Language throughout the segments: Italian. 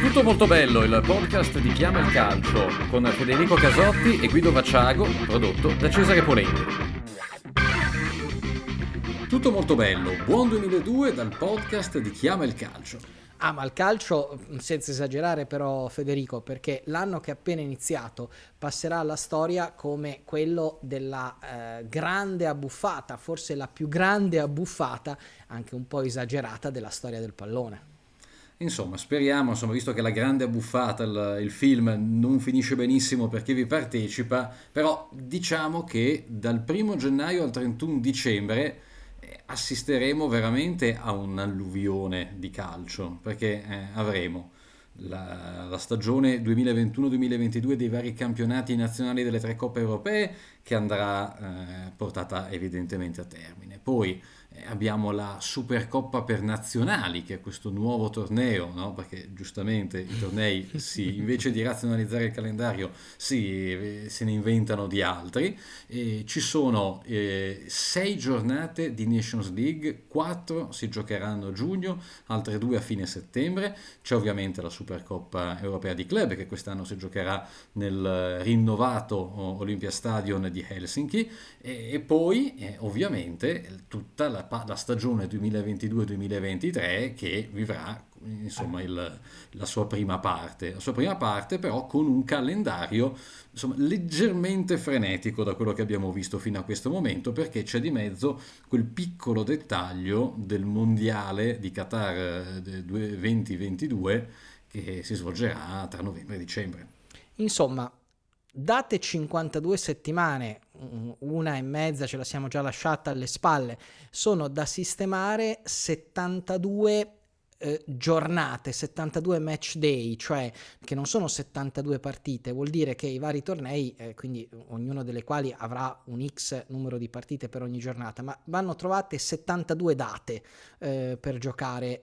Tutto molto bello, il podcast di Chiama il Calcio, con Federico Casotti e Guido Vacciago, prodotto da Cesare Poletti. Tutto molto bello, buon 2002 dal podcast di Chiama il Calcio. Ama il calcio senza esagerare però, Federico, perché l'anno che è appena iniziato passerà alla storia come quello della grande abbuffata, forse la più grande abbuffata, anche un po' esagerata, della storia del pallone. Insomma, speriamo, visto che la grande abbuffata, il film, non finisce benissimo per chi vi partecipa, però diciamo che dal 1 gennaio al 31 dicembre assisteremo veramente a un'alluvione di calcio, perché avremo la stagione 2021-2022 dei vari campionati nazionali delle tre coppe europee, che andrà portata evidentemente a termine. Poi abbiamo la Supercoppa per nazionali, che è questo nuovo torneo, no? Perché giustamente i tornei invece di razionalizzare il calendario se ne inventano di altri. E ci sono 6 giornate di Nations League, 4 si giocheranno a giugno, altre 2 a fine settembre. C'è ovviamente la Supercoppa europea di club, che quest'anno si giocherà nel rinnovato Olympia Stadion di Helsinki, e poi ovviamente tutta la stagione 2022-2023, che vivrà insomma la sua prima parte, però con un calendario leggermente frenetico da quello che abbiamo visto fino a questo momento, perché c'è di mezzo quel piccolo dettaglio del mondiale di Qatar 2022 che si svolgerà tra novembre e dicembre. Insomma, date 52 settimane, una e mezza ce la siamo già lasciata alle spalle, sono da sistemare 72 giornate, 72 match day, cioè che non sono 72 partite, vuol dire che i vari tornei, quindi ognuno delle quali avrà un X numero di partite per ogni giornata, ma vanno trovate 72 date per giocare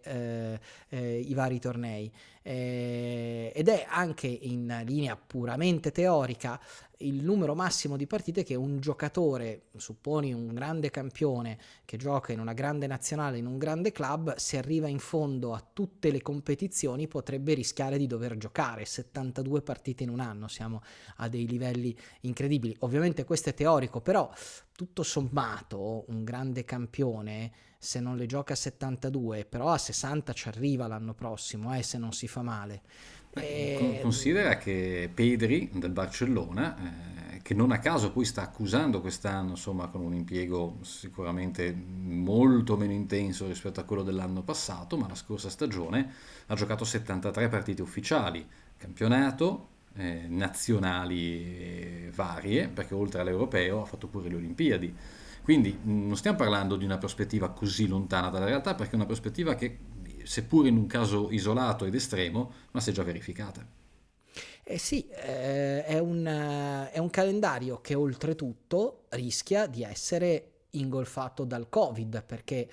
i vari tornei. Ed è anche, in linea puramente teorica, il numero massimo di partite che un giocatore, supponi un grande campione che gioca in una grande nazionale, in un grande club, se arriva in fondo a tutte le competizioni potrebbe rischiare di dover giocare 72 partite in un anno. Siamo a dei livelli incredibili. Ovviamente questo è teorico, però tutto sommato un grande campione, se non le gioca a 72, però a 60 ci arriva l'anno prossimo, se non si fa male. Considera che Pedri del Barcellona, che non a caso poi sta accusando quest'anno, con un impiego sicuramente molto meno intenso rispetto a quello dell'anno passato, ma la scorsa stagione ha giocato 73 partite ufficiali, campionato, nazionali varie, perché oltre all'Europeo ha fatto pure le Olimpiadi. Quindi non stiamo parlando di una prospettiva così lontana dalla realtà, perché è una prospettiva che, seppur in un caso isolato ed estremo, ma si è già verificata. È un calendario che oltretutto rischia di essere ingolfato dal Covid, perché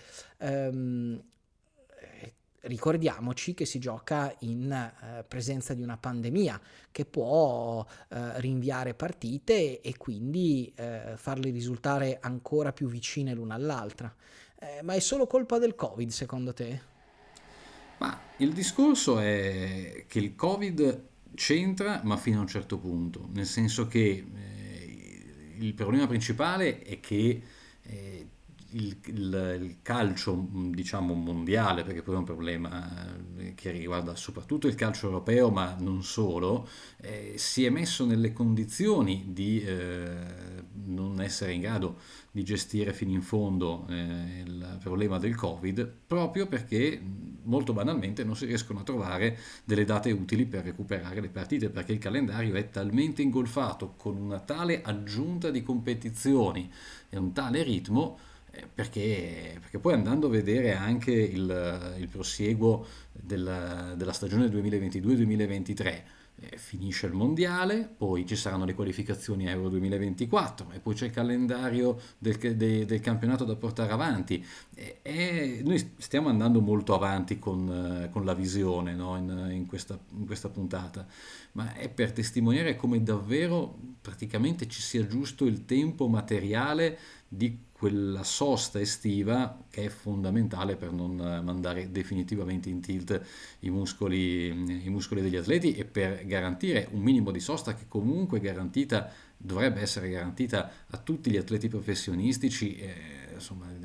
ricordiamoci che si gioca in presenza di una pandemia che può rinviare partite e quindi farle risultare ancora più vicine l'una all'altra. Ma è solo colpa del Covid, secondo te? Ma il discorso è che il Covid c'entra, ma fino a un certo punto, nel senso che il problema principale è che il calcio, diciamo, mondiale, perché poi è un problema che riguarda soprattutto il calcio europeo, ma non solo, si è messo nelle condizioni di non essere in grado di gestire fino in fondo il problema del Covid, proprio perché molto banalmente non si riescono a trovare delle date utili per recuperare le partite, perché il calendario è talmente ingolfato con una tale aggiunta di competizioni e un tale ritmo. Perché poi, andando a vedere anche il prosieguo della stagione 2022-2023, finisce il mondiale, poi ci saranno le qualificazioni a Euro 2024 e poi c'è il calendario del campionato da portare avanti. Noi stiamo andando molto avanti con la visione, no? in questa puntata, ma è per testimoniare come davvero praticamente ci sia giusto il tempo materiale di quella sosta estiva che è fondamentale per non mandare definitivamente in tilt i muscoli degli atleti e per garantire un minimo di sosta che comunque dovrebbe essere garantita a tutti gli atleti professionistici,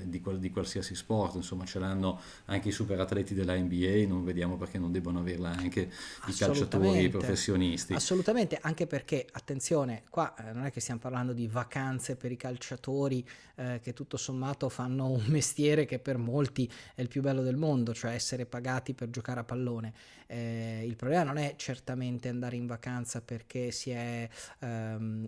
di qualsiasi sport, insomma ce l'hanno anche i super atleti della NBA, non vediamo perché non debbano averla anche i calciatori professionisti. Assolutamente, anche perché, attenzione, qua non è che stiamo parlando di vacanze per i calciatori che tutto sommato fanno un mestiere che per molti è il più bello del mondo, cioè essere pagati per giocare a pallone. Il problema non è certamente andare in vacanza perché si è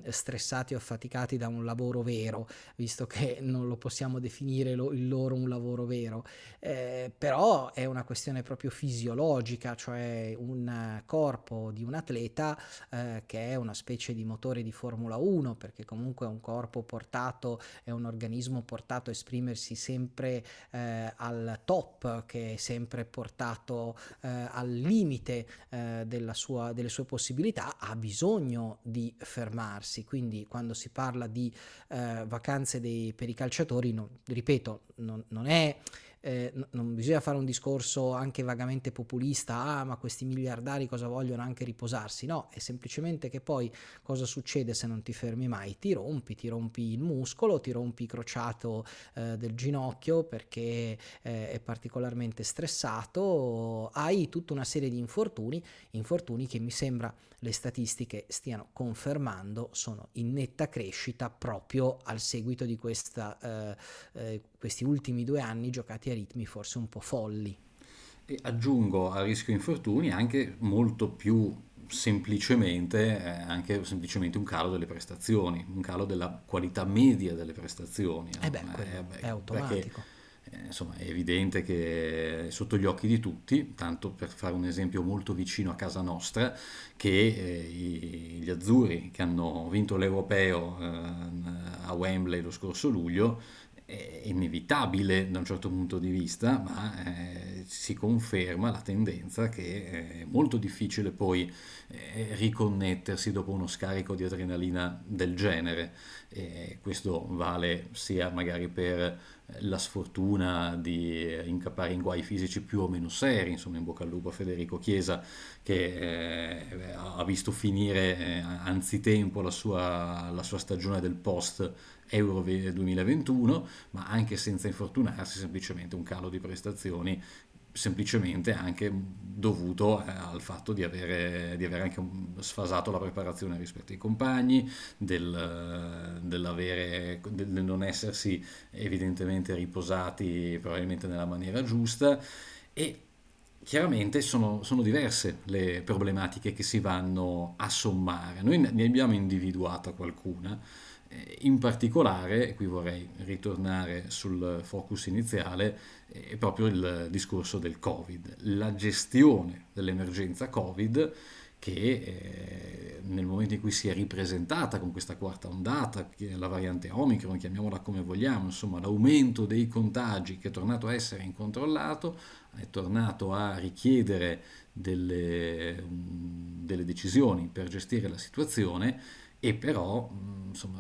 stressati o affaticati da un lavoro vero, visto che non lo possiamo definire il loro un lavoro vero, però è una questione proprio fisiologica, cioè un corpo di un atleta che è una specie di motore di Formula 1, perché comunque è un corpo portato, è un organismo portato a esprimersi sempre al top, che è sempre portato al limite delle sue possibilità, ha bisogno di fermarsi. Quindi quando si parla di vacanze per i calciatori, non bisogna fare un discorso anche vagamente populista, ma questi miliardari cosa vogliono, anche riposarsi? No, è semplicemente che poi cosa succede se non ti fermi mai? Ti rompi il muscolo, ti rompi il crociato del ginocchio perché è particolarmente stressato, hai tutta una serie di infortuni che mi sembra le statistiche stiano confermando sono in netta crescita proprio al seguito di questi ultimi 2 anni giocati a ritmi forse un po' folli. E aggiungo a rischio infortuni anche molto più semplicemente un calo delle prestazioni, un calo della qualità media delle prestazioni. È automatico. Perché è evidente che è sotto gli occhi di tutti, tanto per fare un esempio molto vicino a casa nostra, che gli azzurri che hanno vinto l'Europeo a Wembley lo scorso luglio, è inevitabile da un certo punto di vista, ma si conferma la tendenza che è molto difficile poi riconnettersi dopo uno scarico di adrenalina del genere. Questo vale sia magari per la sfortuna di incappare in guai fisici più o meno seri, in bocca al lupo a Federico Chiesa, che ha visto finire anzitempo la sua stagione del post Euro 2021, ma anche senza infortunarsi, semplicemente un calo di prestazioni, semplicemente anche dovuto al fatto di avere anche sfasato la preparazione rispetto ai compagni, del non essersi evidentemente riposati probabilmente nella maniera giusta. E chiaramente sono diverse le problematiche che si vanno a sommare. Noi ne abbiamo individuata qualcuna. In particolare, qui vorrei ritornare sul focus iniziale, è proprio il discorso del Covid, la gestione dell'emergenza Covid che nel momento in cui si è ripresentata con questa quarta ondata, la variante Omicron, chiamiamola come vogliamo, l'aumento dei contagi che è tornato a essere incontrollato, è tornato a richiedere delle decisioni per gestire la situazione. E però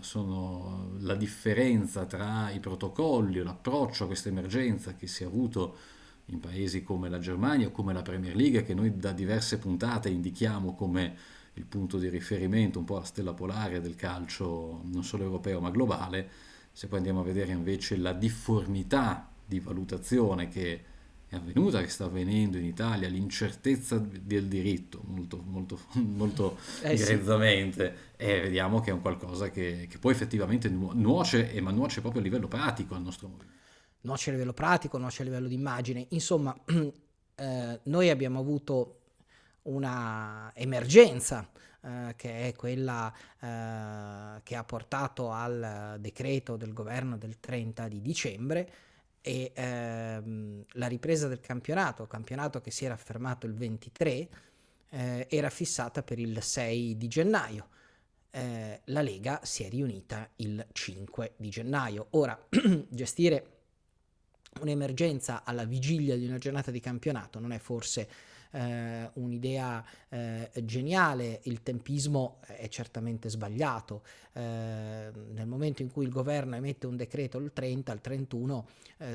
sono la differenza tra i protocolli o l'approccio a questa emergenza che si è avuto in paesi come la Germania o come la Premier League, che noi da diverse puntate indichiamo come il punto di riferimento, un po' la stella polare del calcio non solo europeo ma globale. Se poi andiamo a vedere invece la difformità di valutazione che è avvenuta, che sta avvenendo in Italia, l'incertezza del diritto, molto grezzamente, sì. E vediamo che è un qualcosa che poi effettivamente nuoce, ma nuoce proprio a livello pratico al nostro movimento. Nuoce a livello pratico, nuoce a livello di immagine. Insomma, noi abbiamo avuto una emergenza che è quella che ha portato al decreto del governo del 30 di dicembre, e la ripresa del campionato che si era fermato il 23 era fissata per il 6 di gennaio. La Lega si è riunita il 5 di gennaio. Ora, gestire un'emergenza alla vigilia di una giornata di campionato non è forse un'idea geniale. Il tempismo è certamente sbagliato. Nel momento in cui il governo emette un decreto il 30, il 31,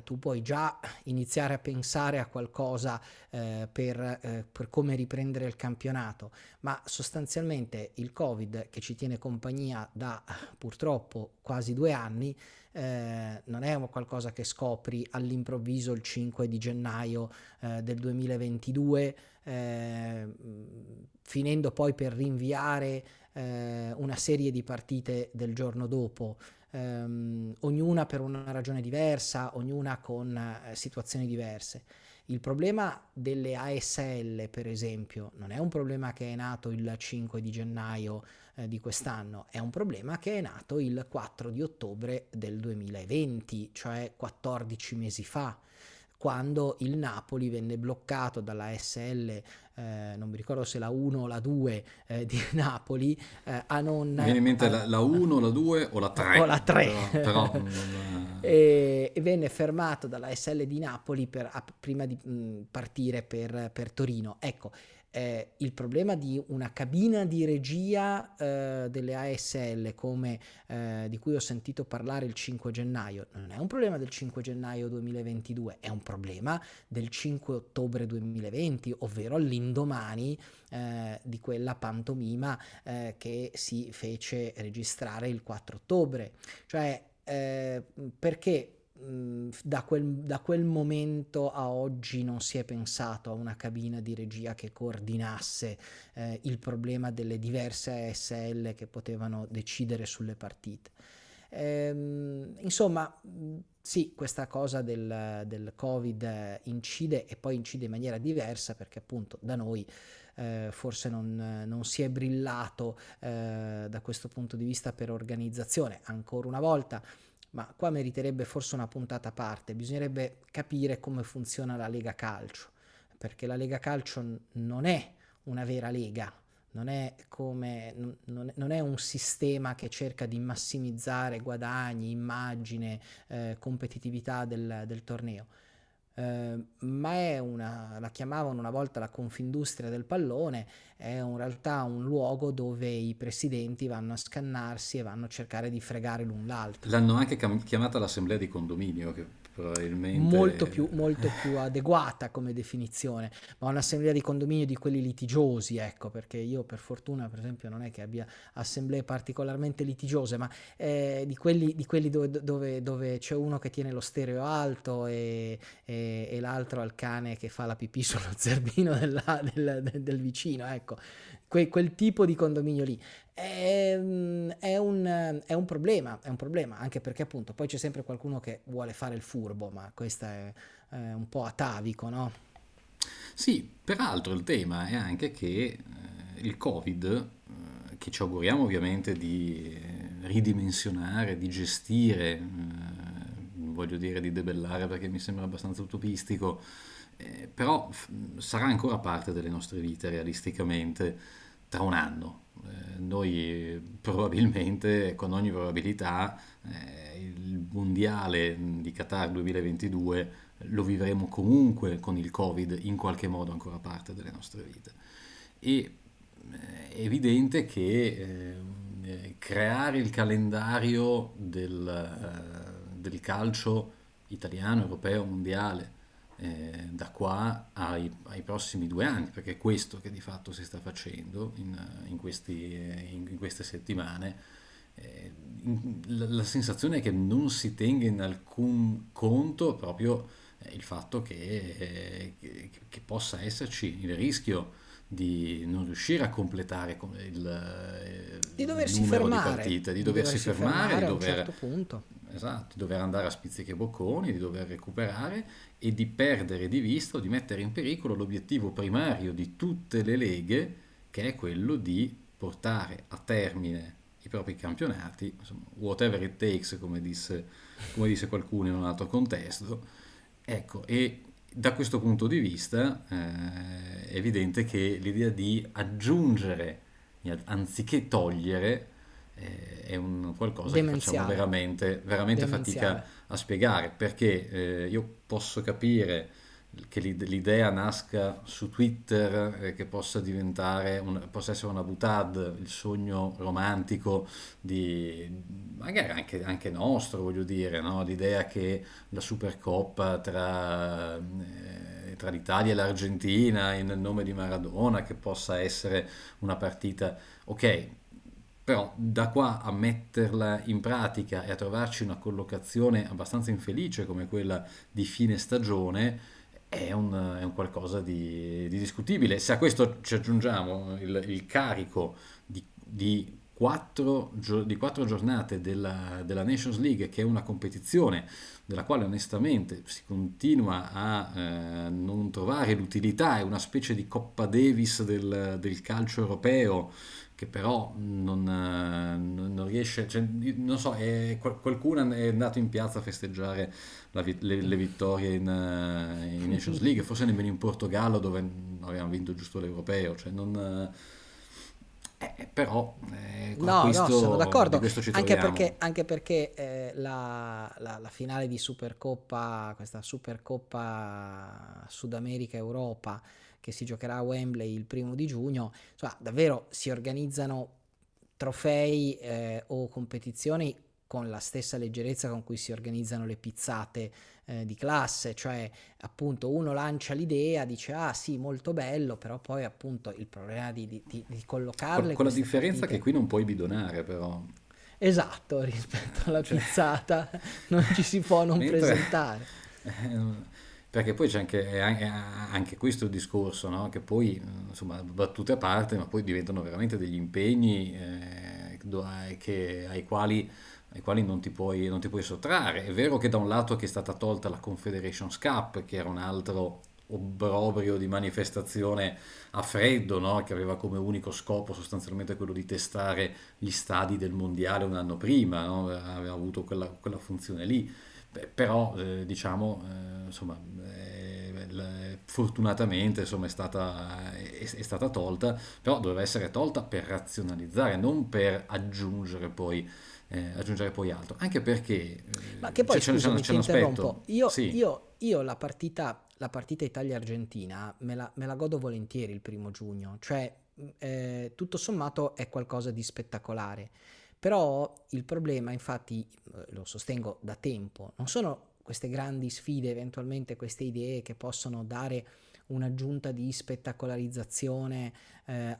tu puoi già iniziare a pensare a qualcosa per come riprendere il campionato, ma sostanzialmente il Covid, che ci tiene compagnia da purtroppo quasi 2 anni, non è qualcosa che scopri all'improvviso il 5 di gennaio del 2022, finendo poi per rinviare una serie di partite del giorno dopo, ognuna per una ragione diversa, ognuna con situazioni diverse. Il problema delle ASL, per esempio, non è un problema che è nato il 5 di gennaio di quest'anno, è un problema che è nato il 4 di ottobre del 2020, cioè 14 mesi fa, quando il Napoli venne bloccato dalla ASL, non mi ricordo se la 1 o la 2 di Napoli, a non... Mi viene in mente la 1, la 2 o la 3. O la 3. Però non... e venne fermato dalla ASL di Napoli prima di partire per Torino. Ecco, il problema di una cabina di regia delle ASL, come di cui ho sentito parlare il 5 gennaio, non è un problema del 5 gennaio 2022, è un problema del 5 ottobre 2020, ovvero all'indomani di quella pantomima che si fece registrare il 4 ottobre. Cioè, perché da quel momento a oggi non si è pensato a una cabina di regia che coordinasse il problema delle diverse ASL che potevano decidere sulle partite? Insomma, sì, questa cosa del Covid incide, e poi incide in maniera diversa, perché appunto da noi forse non si è brillato da questo punto di vista per organizzazione, ancora una volta, ma qua meriterebbe forse una puntata a parte. Bisognerebbe capire come funziona la Lega Calcio, perché la Lega Calcio non è una vera lega, non è un sistema che cerca di massimizzare guadagni, immagine, competitività del torneo. Ma è la chiamavano una volta la Confindustria del pallone, è in realtà un luogo dove i presidenti vanno a scannarsi e vanno a cercare di fregare l'un l'altro. L'hanno anche chiamata l'assemblea di condominio, che probabilmente molto più adeguata come definizione, ma un'assemblea di condominio di quelli litigiosi, ecco, perché io per fortuna per esempio non è che abbia assemblee particolarmente litigiose, ma di quelli dove c'è uno che tiene lo stereo alto e l'altro al cane che fa la pipì sullo zerbino del vicino, ecco, quel tipo di condominio lì. È un problema, anche perché appunto poi c'è sempre qualcuno che vuole fare il furbo, ma questo è un po' atavico, no? Sì, peraltro il tema è anche che il Covid, che ci auguriamo ovviamente di ridimensionare, di gestire, non voglio dire di debellare perché mi sembra abbastanza utopistico, però sarà ancora parte delle nostre vite realisticamente tra un anno. Noi probabilmente, con ogni probabilità, il mondiale di Qatar 2022 lo vivremo comunque con il Covid in qualche modo ancora parte delle nostre vite, e è evidente che creare il calendario del calcio italiano, europeo, mondiale da qua ai prossimi 2 anni, perché è questo che di fatto si sta facendo in queste settimane, la sensazione è che non si tenga in alcun conto proprio il fatto che possa esserci il rischio di non riuscire a completare di doversi fermare a un certo punto. Esatto, di dover andare a spizzichi e bocconi, di dover recuperare e di perdere di vista o di mettere in pericolo l'obiettivo primario di tutte le leghe, che è quello di portare a termine i propri campionati, insomma, whatever it takes, come disse qualcuno in un altro contesto. Ecco, e da questo punto di vista è evidente che l'idea di aggiungere anziché togliere è un qualcosa demenziale, che facciamo veramente fatica a spiegare, perché io posso capire che l'idea nasca su Twitter, che possa diventare possa essere una boutade, il sogno romantico di magari anche nostro, voglio dire, no? L'idea che la Supercoppa tra l'Italia e l'Argentina in nome di Maradona, che possa essere una partita, ok, però da qua a metterla in pratica e a trovarci una collocazione abbastanza infelice come quella di fine stagione è un qualcosa di discutibile. Se a questo ci aggiungiamo il carico di quattro giornate della Nations League, che è una competizione della quale onestamente si continua a non trovare l'utilità, è una specie di Coppa Davis del calcio europeo, che però non riesce, cioè, non so, qualcuno è andato in piazza a festeggiare le vittorie in Nations League, forse nemmeno in Portogallo, dove avevamo vinto giusto l'Europeo, cioè non... però con no, questo, no, sono d'accordo, anche perché la finale di Supercoppa, questa Supercoppa Sud America Europa, che si giocherà a Wembley il 1° di giugno, insomma, davvero si organizzano trofei o competizioni con la stessa leggerezza con cui si organizzano le pizzate di classe, cioè appunto uno lancia l'idea, dice ah sì molto bello, però poi appunto il problema di collocarle con la differenza partite... che qui non puoi bidonare, però esatto, rispetto alla pizzata non ci si può non presentare. Perché poi c'è anche questo discorso, no? Che poi, insomma, battute a parte, ma poi diventano veramente degli impegni ai quali non ti puoi sottrarre. È vero che da un lato che è stata tolta la Confederations Cup, che era un altro obbrobrio di manifestazione a freddo, no? Che aveva come unico scopo sostanzialmente quello di testare gli stadi del mondiale un anno prima, no? Aveva avuto quella funzione lì. Però diciamo insomma fortunatamente insomma è stata tolta, però doveva essere tolta per razionalizzare, non per aggiungere poi altro, anche perché ma che poi scusami, ti interrompo, io la partita Italia-Argentina me la godo volentieri il 1° giugno, cioè tutto sommato è qualcosa di spettacolare. Però il problema, infatti, lo sostengo da tempo, non sono queste grandi sfide, eventualmente queste idee che possono dare un'aggiunta di spettacolarizzazione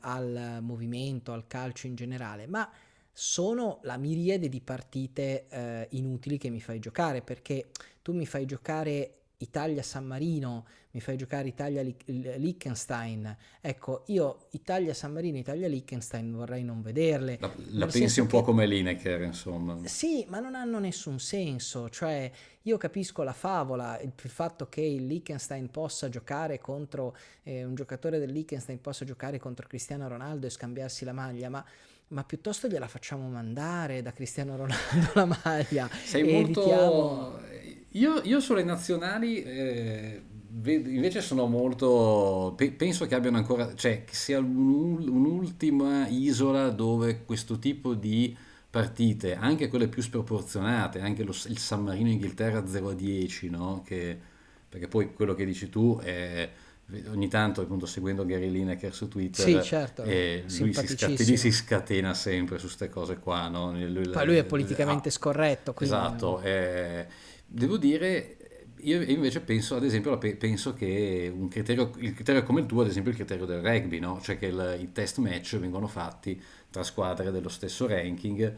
al movimento, al calcio in generale, ma sono la miriade di partite inutili che mi fai giocare, perché tu mi fai giocare Italia-San Marino, mi fai giocare Italia-Liechtenstein, ecco, io Italia-San Marino, Italia-Liechtenstein vorrei non vederle. La pensi un po' come Lineker, insomma. Sì, ma non hanno nessun senso, cioè io capisco la favola, il fatto che il Liechtenstein possa giocare contro, un giocatore del Liechtenstein possa giocare contro Cristiano Ronaldo e scambiarsi la maglia, ma piuttosto gliela facciamo mandare da Cristiano Ronaldo la maglia. Sei molto... Io sulle nazionali invece sono molto... penso che abbiano ancora... cioè che sia un'ultima isola dove questo tipo di partite, anche quelle più sproporzionate, anche il San Marino Inghilterra 0-10, no? Perché poi quello che dici tu è... ogni tanto, appunto, seguendo Gary Lineker su Twitter, sì, certo, lui si scatena sempre su queste cose qua, no? Lui è politicamente scorretto, quindi... esatto, devo dire, io invece penso, ad esempio, penso che il criterio come il tuo, ad esempio il criterio del rugby, no? Cioè che i test match vengono fatti tra squadre dello stesso ranking,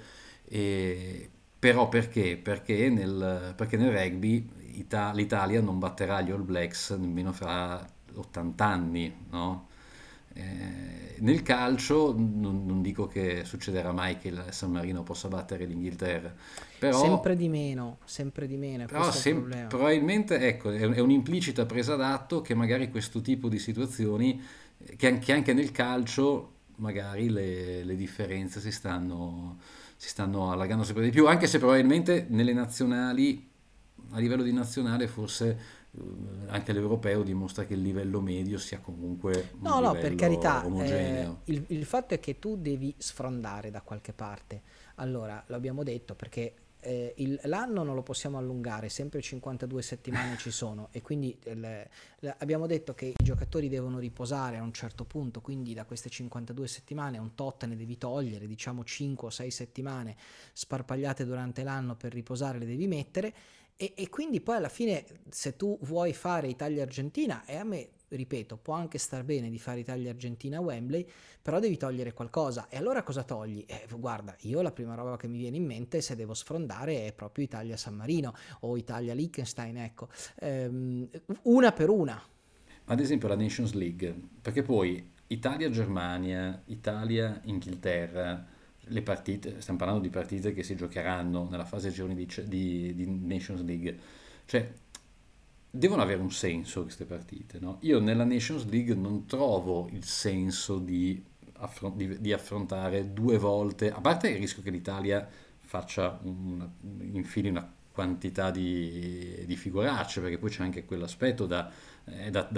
però perché? Perché nel rugby l'Italia non batterà gli All Blacks nemmeno fra 80 anni, no? Nel calcio non dico che succederà mai che il San Marino possa battere l'Inghilterra, però sempre di meno però probabilmente, ecco, è un'implicita presa d'atto che magari questo tipo di situazioni, che anche nel calcio magari le differenze si stanno allargando sempre di più, anche se probabilmente nelle nazionali, a livello di nazionale, forse anche l'europeo dimostra che il livello medio sia comunque un livello per carità, omogeneo. Il fatto è che tu devi sfrondare da qualche parte. Allora, l'abbiamo detto, perché l'anno non lo possiamo allungare, sempre 52 settimane ci sono, e quindi abbiamo detto che i giocatori devono riposare a un certo punto, quindi da queste 52 settimane un tot ne devi togliere, diciamo 5 o 6 settimane sparpagliate durante l'anno per riposare le devi mettere, e quindi poi alla fine se tu vuoi fare Italia-Argentina, e a me, ripeto, può anche star bene di fare Italia-Argentina a Wembley, però devi togliere qualcosa. E allora cosa togli? Guarda, io la prima roba che mi viene in mente se devo sfrondare è proprio Italia-San Marino o Italia-Liechtenstein, ecco, una per una. Ad esempio la Nations League, perché poi Italia-Germania, Italia-Inghilterra, le partite, stiamo parlando di partite che si giocheranno nella fase gironi di Nations League, cioè devono avere un senso queste partite, no? Io nella Nations League non trovo il senso di affrontare due volte, a parte il rischio che l'Italia faccia infili una quantità di figuracce, perché poi c'è anche quell'aspetto da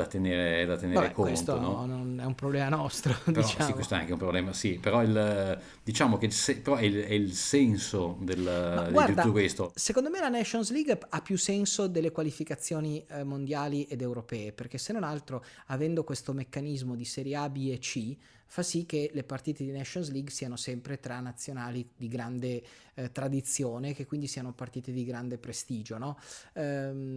tenere conto. Questo no? Non è un problema nostro, però, diciamo. Sì, questo è anche un problema, sì, però è il senso di tutto questo. Secondo me la Nations League ha più senso delle qualificazioni mondiali ed europee, perché se non altro, avendo questo meccanismo di serie A, B e C, fa sì che le partite di Nations League siano sempre tra nazionali di grande tradizione, che quindi siano partite di grande prestigio, no?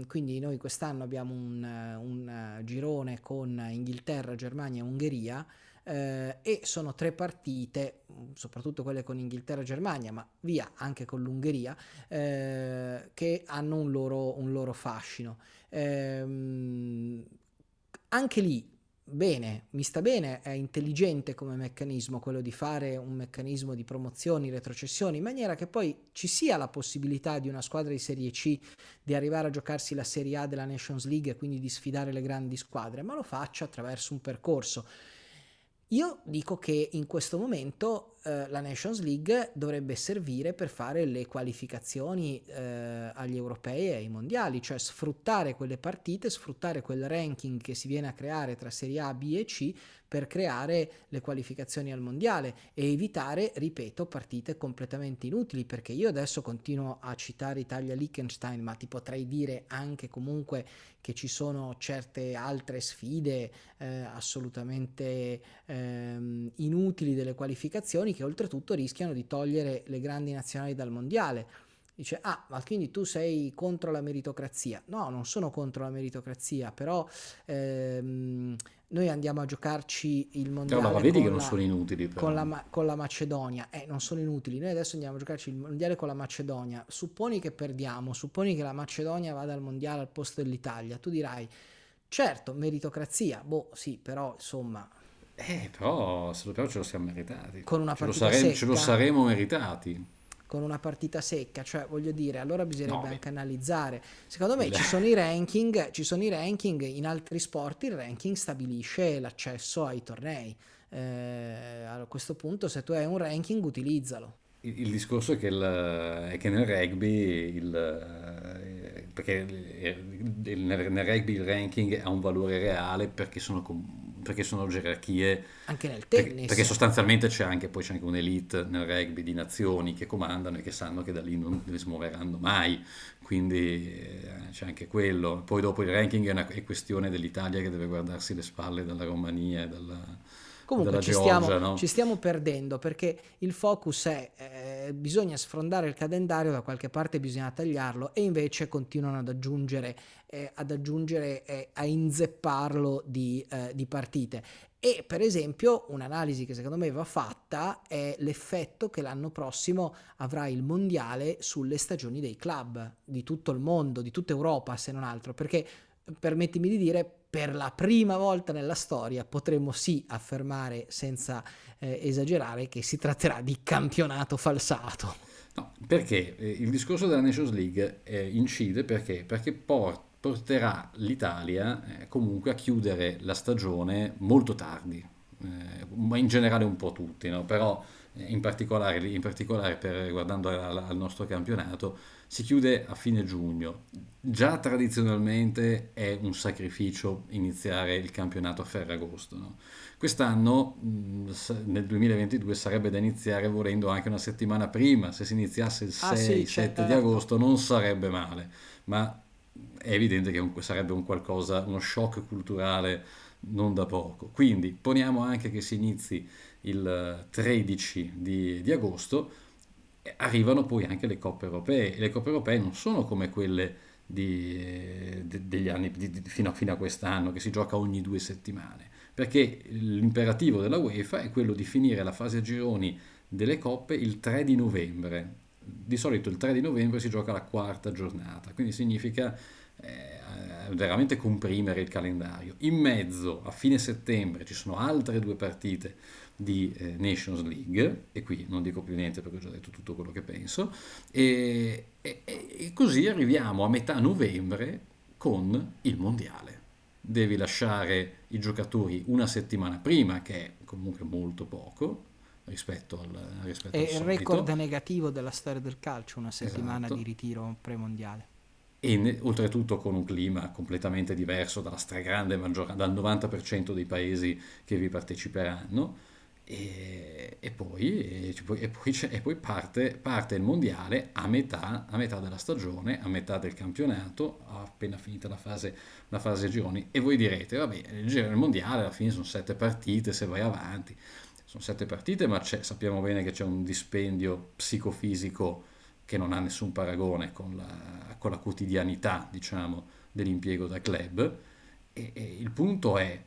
Quindi noi quest'anno abbiamo un girone con Inghilterra, Germania e Ungheria, e sono tre partite, soprattutto quelle con Inghilterra e Germania, ma via anche con l'Ungheria, che hanno un loro fascino. Anche lì bene, mi sta bene, è intelligente come meccanismo quello di fare un meccanismo di promozioni, retrocessioni, in maniera che poi ci sia la possibilità di una squadra di Serie C di arrivare a giocarsi la Serie A della Nations League e quindi di sfidare le grandi squadre, ma lo faccia attraverso un percorso. Io dico che in questo momento la Nations League dovrebbe servire per fare le qualificazioni agli europei e ai mondiali, cioè sfruttare quelle partite, sfruttare quel ranking che si viene a creare tra Serie A, B e C per creare le qualificazioni al mondiale e evitare, ripeto, partite completamente inutili, perché io adesso continuo a citare Italia-Liechtenstein, ma ti potrei dire anche comunque che ci sono certe altre sfide assolutamente inutili delle qualificazioni, che oltretutto rischiano di togliere le grandi nazionali dal mondiale. Dice, ah, ma quindi tu sei contro la meritocrazia? No, non sono contro la meritocrazia, però noi andiamo a giocarci il mondiale, no, ma vedi che non sono inutili, però. Con la Macedonia, non sono inutili, noi adesso andiamo a giocarci il mondiale con la Macedonia, supponi che perdiamo, supponi che la Macedonia vada al mondiale al posto dell'Italia, tu dirai, certo, meritocrazia, boh, sì, però insomma... Però ce lo siamo meritati. Con una partita secca. Ce lo saremo meritati. Con una partita secca, cioè voglio dire, allora bisognerebbe anche analizzare. Secondo me ci sono i ranking, in altri sport il ranking stabilisce l'accesso ai tornei. A questo punto se tu hai un ranking utilizzalo. Il discorso è che nel rugby nel rugby il ranking ha un valore reale perché sono gerarchie, anche nel tennis, perché sostanzialmente c'è anche un'elite nel rugby di nazioni che comandano e che sanno che da lì non le smuoveranno mai, quindi c'è anche quello. Poi dopo il ranking è questione dell'Italia che deve guardarsi le spalle dalla Romania e dalla Georgia, ci stiamo perdendo, perché il focus è bisogna sfrondare il calendario, da qualche parte bisogna tagliarlo, e invece continuano ad aggiungere a inzepparlo di partite. E per esempio un'analisi che secondo me va fatta è l'effetto che l'anno prossimo avrà il mondiale sulle stagioni dei club di tutto il mondo, di tutta Europa se non altro, perché permettimi di dire, per la prima volta nella storia potremo sì affermare senza esagerare che si tratterà di campionato falsato. No, perché il discorso della Nations League incide perché porterà l'Italia comunque a chiudere la stagione molto tardi, ma in generale un po' tutti, no? Però in particolare guardando al nostro campionato, si chiude a fine giugno. Già tradizionalmente è un sacrificio iniziare il campionato a Ferragosto, no? Quest'anno, nel 2022, sarebbe da iniziare volendo anche una settimana prima. Se si iniziasse il 6-7 di agosto non sarebbe male, ma è evidente che sarebbe uno shock culturale non da poco. Quindi poniamo anche che si inizi il 13 di agosto, arrivano poi anche le coppe europee, e le coppe europee non sono come quelle degli anni fino a quest'anno, che si gioca ogni 2 settimane, perché l'imperativo della UEFA è quello di finire la fase a gironi delle coppe il 3 di novembre. Di solito il 3 di novembre si gioca la quarta giornata, quindi significa veramente comprimere il calendario. In mezzo, a fine settembre, ci sono altre 2 partite di Nations League, e qui non dico più niente perché ho già detto tutto quello che penso, e così arriviamo a metà novembre con il mondiale. Devi lasciare i giocatori una settimana prima, che è comunque molto poco rispetto al solito. È il record negativo della storia del calcio, una settimana di ritiro premondiale. E oltretutto con un clima completamente diverso dalla stragrande maggioranza, dal 90% dei paesi che vi parteciperanno, e poi parte il mondiale a metà della stagione, a metà del campionato, appena finita la fase gironi. E voi direte: vabbè, il mondiale alla fine sono 7 partite, se vai avanti sono 7 partite, ma sappiamo bene che c'è un dispendio psicofisico che non ha nessun paragone con la quotidianità, diciamo, dell'impiego da club, e il punto è,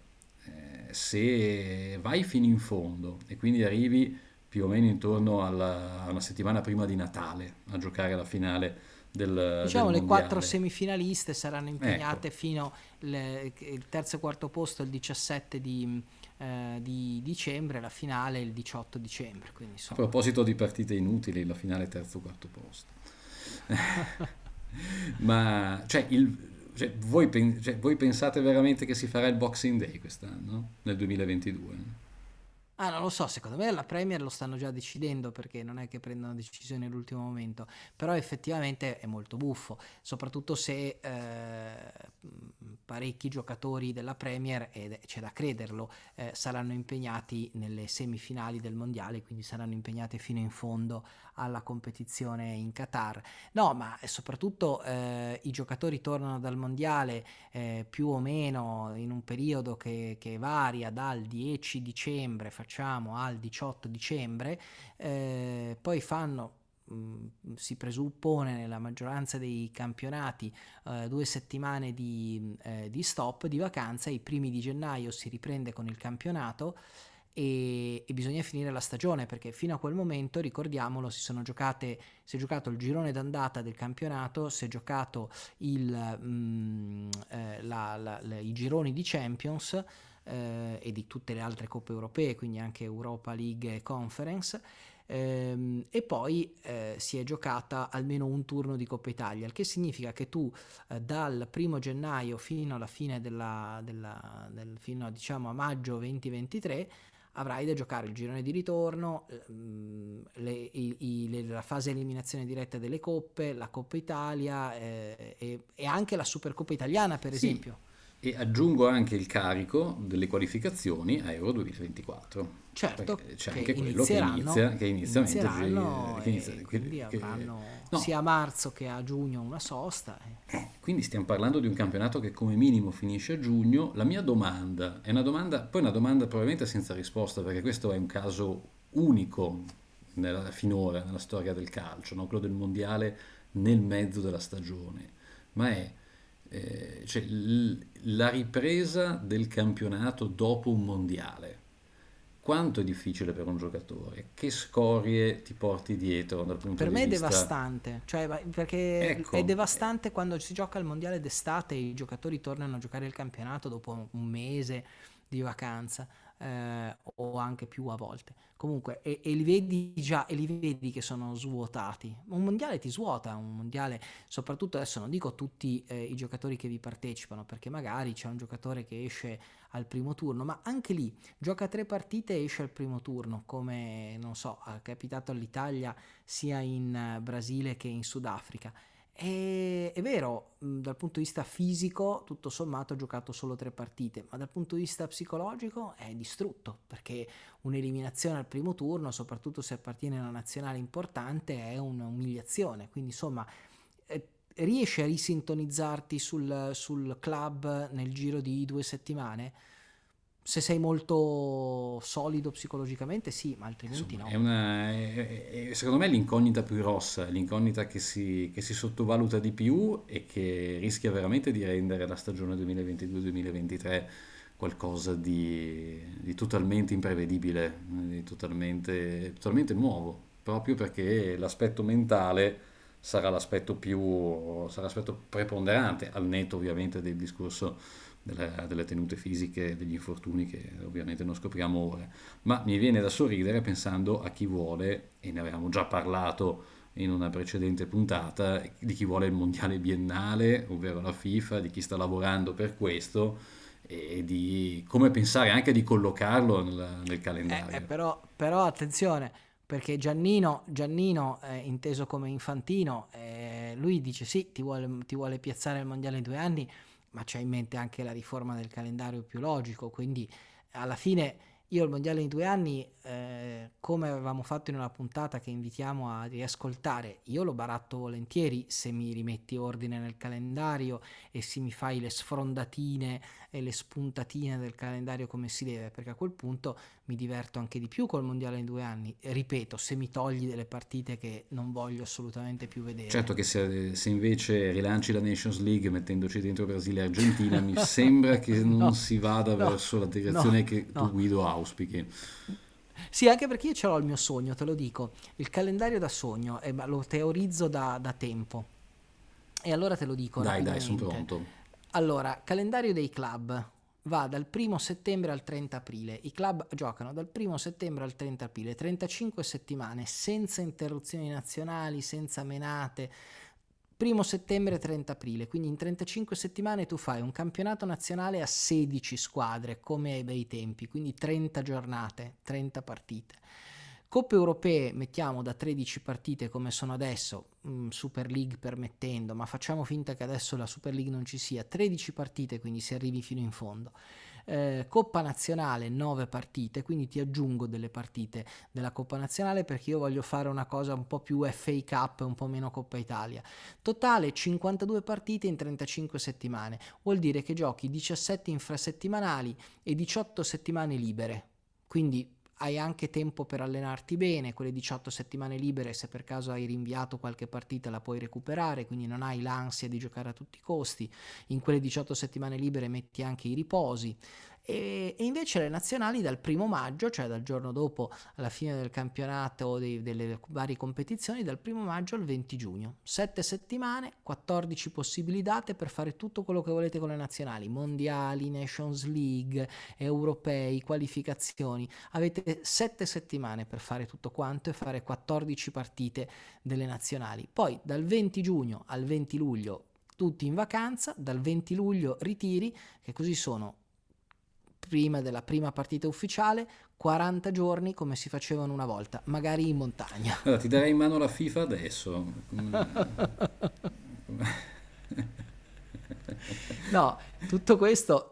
se vai fino in fondo e quindi arrivi più o meno intorno a una settimana prima di Natale a giocare la finale del mondiale. 4 semifinaliste saranno impegnate, ecco, fino il terzo e quarto posto il 17 di dicembre, la finale il 18 dicembre. Quindi, a proposito di partite inutili, la finale terzo quarto posto. Ma voi pensate veramente che si farà il Boxing Day quest'anno, nel 2022? Non lo so, secondo me la Premier lo stanno già decidendo, perché non è che prendano decisioni all'ultimo momento, però effettivamente è molto buffo, soprattutto se parecchi giocatori della Premier, ed c'è da crederlo, saranno impegnati nelle semifinali del mondiale, quindi saranno impegnati fino in fondo alla competizione in Qatar. No, ma soprattutto i giocatori tornano dal mondiale più o meno in un periodo che varia dal 10 dicembre al 18 dicembre, poi fanno, si presuppone nella maggioranza dei campionati, 2 settimane di stop, di vacanza. I primi di gennaio si riprende con il campionato e bisogna finire la stagione, perché fino a quel momento, ricordiamolo, si è giocato il girone d'andata del campionato, si è giocato i gironi di Champions e di tutte le altre coppe europee, quindi anche Europa League e Conference, e poi si è giocata almeno un turno di Coppa Italia, il che significa che tu dal 1° gennaio fino alla fine fino a, diciamo, a maggio 2023 avrai da giocare il girone di ritorno, la fase eliminazione diretta delle coppe, la Coppa Italia e anche la Supercoppa Italiana, per esempio. E aggiungo anche il carico delle qualificazioni a Euro 2024. Certo, perché c'è anche quello che inizia sia a marzo che a giugno una sosta. Quindi stiamo parlando di un campionato che come minimo finisce a giugno. La mia domanda è una domanda probabilmente senza risposta, perché questo è un caso unico finora nella storia del calcio, no? Quello del mondiale nel mezzo della stagione, ma è la ripresa del campionato dopo un mondiale. Quanto è difficile per un giocatore? Che scorie ti porti dietro dal punto di vista? Per me è devastante, è devastante quando si gioca il mondiale d'estate e i giocatori tornano a giocare il campionato dopo un mese di vacanza. o anche più a volte. Comunque, e li vedi già, e li vedi che sono svuotati. Un mondiale ti svuota, un mondiale, soprattutto adesso non dico tutti i giocatori che vi partecipano, perché magari c'è un giocatore che esce al primo turno, ma anche lì gioca 3 partite e esce al primo turno, come non so, è capitato all'Italia sia in Brasile che in Sudafrica. È vero, dal punto di vista fisico tutto sommato ha giocato solo 3 partite, ma dal punto di vista psicologico è distrutto, perché un'eliminazione al primo turno, soprattutto se appartiene a una nazionale importante, è un'umiliazione. Quindi insomma, riesci a risintonizzarti sul club nel giro di 2 settimane? Se sei molto solido psicologicamente sì, ma altrimenti insomma, no. È secondo me l'incognita più rossa, l'incognita che si sottovaluta di più e che rischia veramente di rendere la stagione 2022-2023 qualcosa di totalmente imprevedibile, di totalmente nuovo, proprio perché l'aspetto mentale sarà l'aspetto preponderante, al netto ovviamente del discorso delle tenute fisiche, degli infortuni che ovviamente non scopriamo ora. Ma mi viene da sorridere pensando a chi vuole, e ne avevamo già parlato in una precedente puntata, di chi vuole il mondiale biennale, ovvero la FIFA, di chi sta lavorando per questo e di come pensare anche di collocarlo nel calendario. Però attenzione, perché Giannino inteso come Infantino, lui dice sì, ti vuole piazzare il mondiale in 2 anni, ma c'è in mente anche la riforma del calendario più logico. Quindi alla fine io il mondiale in 2 anni, come avevamo fatto in una puntata che invitiamo a riascoltare, io lo baratto volentieri se mi rimetti ordine nel calendario e se mi fai le sfrondatine e le spuntatine del calendario come si deve, perché a quel punto mi diverto anche di più col mondiale in 2 anni, ripeto, se mi togli delle partite che non voglio assolutamente più vedere. Certo che se invece rilanci la Nations League mettendoci dentro Brasile e Argentina mi sembra che non si vada verso la direzione che tu, Guido, auspichi. Sì, anche perché io ce l'ho il mio sogno, te lo dico, il calendario da sogno, e lo teorizzo da tempo, e allora te lo dico. Dai, sono pronto. Allora, calendario dei club va dal 1 settembre al 30 aprile. I club giocano dal 1 settembre al 30 aprile, 35 settimane senza interruzioni nazionali, senza menate. 1 settembre 30 aprile, quindi in 35 settimane tu fai un campionato nazionale a 16 squadre, come ai bei tempi, quindi 30 giornate, 30 partite. Coppe europee mettiamo da 13 partite come sono adesso, Super League permettendo, ma facciamo finta che adesso la Super League non ci sia, 13 partite, quindi se arrivi fino in fondo. Coppa nazionale 9 partite, quindi ti aggiungo delle partite della Coppa nazionale perché io voglio fare una cosa un po' più FA Cup, un po' meno Coppa Italia. Totale 52 partite in 35 settimane, vuol dire che giochi 17 infrasettimanali e 18 settimane libere, quindi hai anche tempo per allenarti bene. Quelle 18 settimane libere, se per caso hai rinviato qualche partita, la puoi recuperare, quindi non hai l'ansia di giocare a tutti i costi. In quelle 18 settimane libere metti anche i riposi. E invece le nazionali dal 1 maggio, cioè dal giorno dopo alla fine del campionato o delle varie competizioni, dal 1 maggio al 20 giugno, 7 settimane, 14 possibilitate per fare tutto quello che volete con le nazionali, mondiali, Nations League, europei, qualificazioni. Avete 7 settimane per fare tutto quanto e fare 14 partite delle nazionali. Poi dal 20 giugno al 20 luglio tutti in vacanza, dal 20 luglio ritiri, che così sono prima della prima partita ufficiale 40 giorni come si facevano una volta, magari in montagna. Allora, ti darei in mano la FIFA adesso. No, tutto questo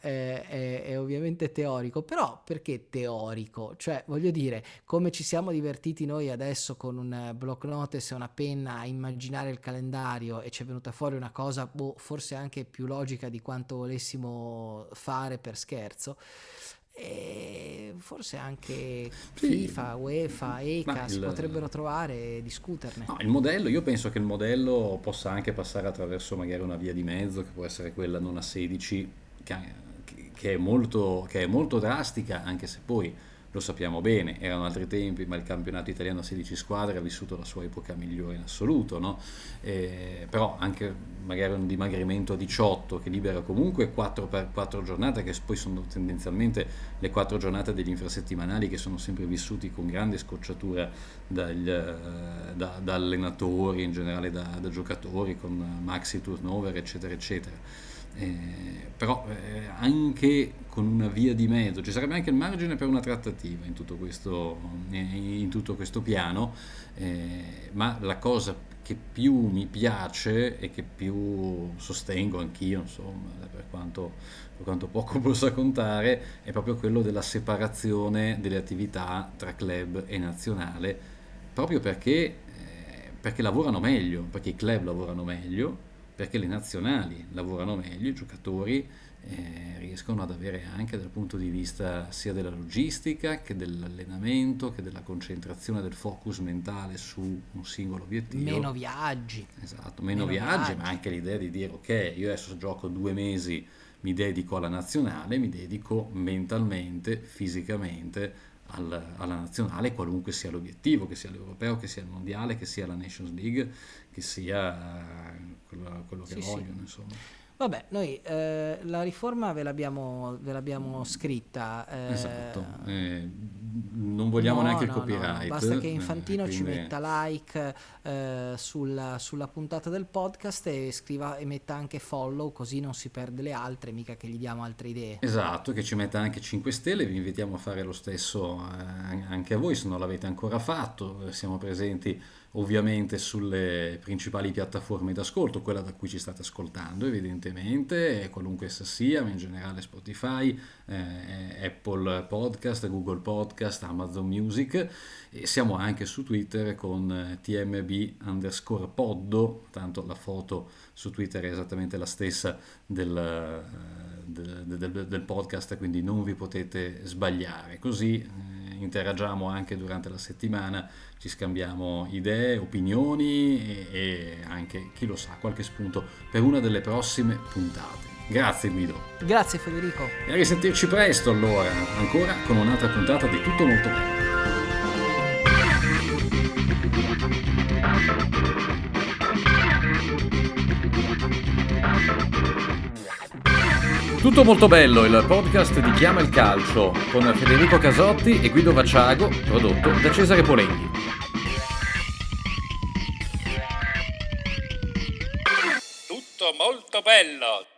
è ovviamente teorico, però perché teorico? Cioè, voglio dire, come ci siamo divertiti noi adesso con un block notice e una penna a immaginare il calendario e ci è venuta fuori una cosa forse anche più logica di quanto volessimo fare per scherzo. E forse anche FIFA, UEFA, ECA si potrebbero trovare e discuterne. No, il modello, io penso che il modello possa anche passare attraverso magari una via di mezzo, che può essere quella non a 16, che è molto drastica, anche se poi lo sappiamo bene, erano altri tempi, ma il campionato italiano a 16 squadre ha vissuto la sua epoca migliore in assoluto, no? Però anche magari un dimagrimento a 18 che libera comunque 4 giornate, che poi sono tendenzialmente le 4 giornate degli infrasettimanali, che sono sempre vissuti con grande scocciatura da allenatori, in generale da giocatori, con maxi turnover eccetera eccetera. Però anche con una via di mezzo ci sarebbe anche il margine per una trattativa in tutto questo piano, ma la cosa che più mi piace e che più sostengo anch'io, insomma, per quanto poco possa contare, è proprio quello della separazione delle attività tra club e nazionale, proprio perché lavorano meglio, perché i club lavorano meglio, perché le nazionali lavorano meglio, i giocatori riescono ad avere, anche dal punto di vista sia della logistica che dell'allenamento, che della concentrazione, del focus mentale su un singolo obiettivo. Meno viaggi. Esatto, meno viaggi, ma anche l'idea di dire ok, io adesso gioco 2 mesi, mi dedico alla nazionale, mi dedico mentalmente, fisicamente alla nazionale, qualunque sia l'obiettivo, che sia l'Europeo, che sia il Mondiale, che sia la Nations League, che sia quello che vogliono. Insomma. Vabbè, noi la riforma ve l'abbiamo scritta. Esatto. Non vogliamo neanche il copyright. No. Basta che Infantino quindi... ci metta like sulla puntata del podcast e scriva e metta anche follow, così non si perde le altre, mica che gli diamo altre idee. Esatto, che ci metta anche 5 stelle, vi invitiamo a fare lo stesso anche a voi se non l'avete ancora fatto. Siamo presenti ovviamente sulle principali piattaforme d'ascolto, quella da cui ci state ascoltando evidentemente, qualunque essa sia, ma in generale Spotify, Apple Podcast, Google Podcast, Amazon Music, e siamo anche su Twitter con tmb_poddo, tanto la foto su Twitter è esattamente la stessa del podcast, quindi non vi potete sbagliare, così interagiamo anche durante la settimana, ci scambiamo idee, opinioni e anche, chi lo sa, qualche spunto per una delle prossime puntate. Grazie Guido. Grazie Federico. E a risentirci presto allora, ancora con un'altra puntata di Tutto Molto Bene. Tutto Molto Bello, il podcast di Chiama il Calcio, con Federico Casotti e Guido Vacciago, prodotto da Cesare Poletti. Tutto Molto Bello.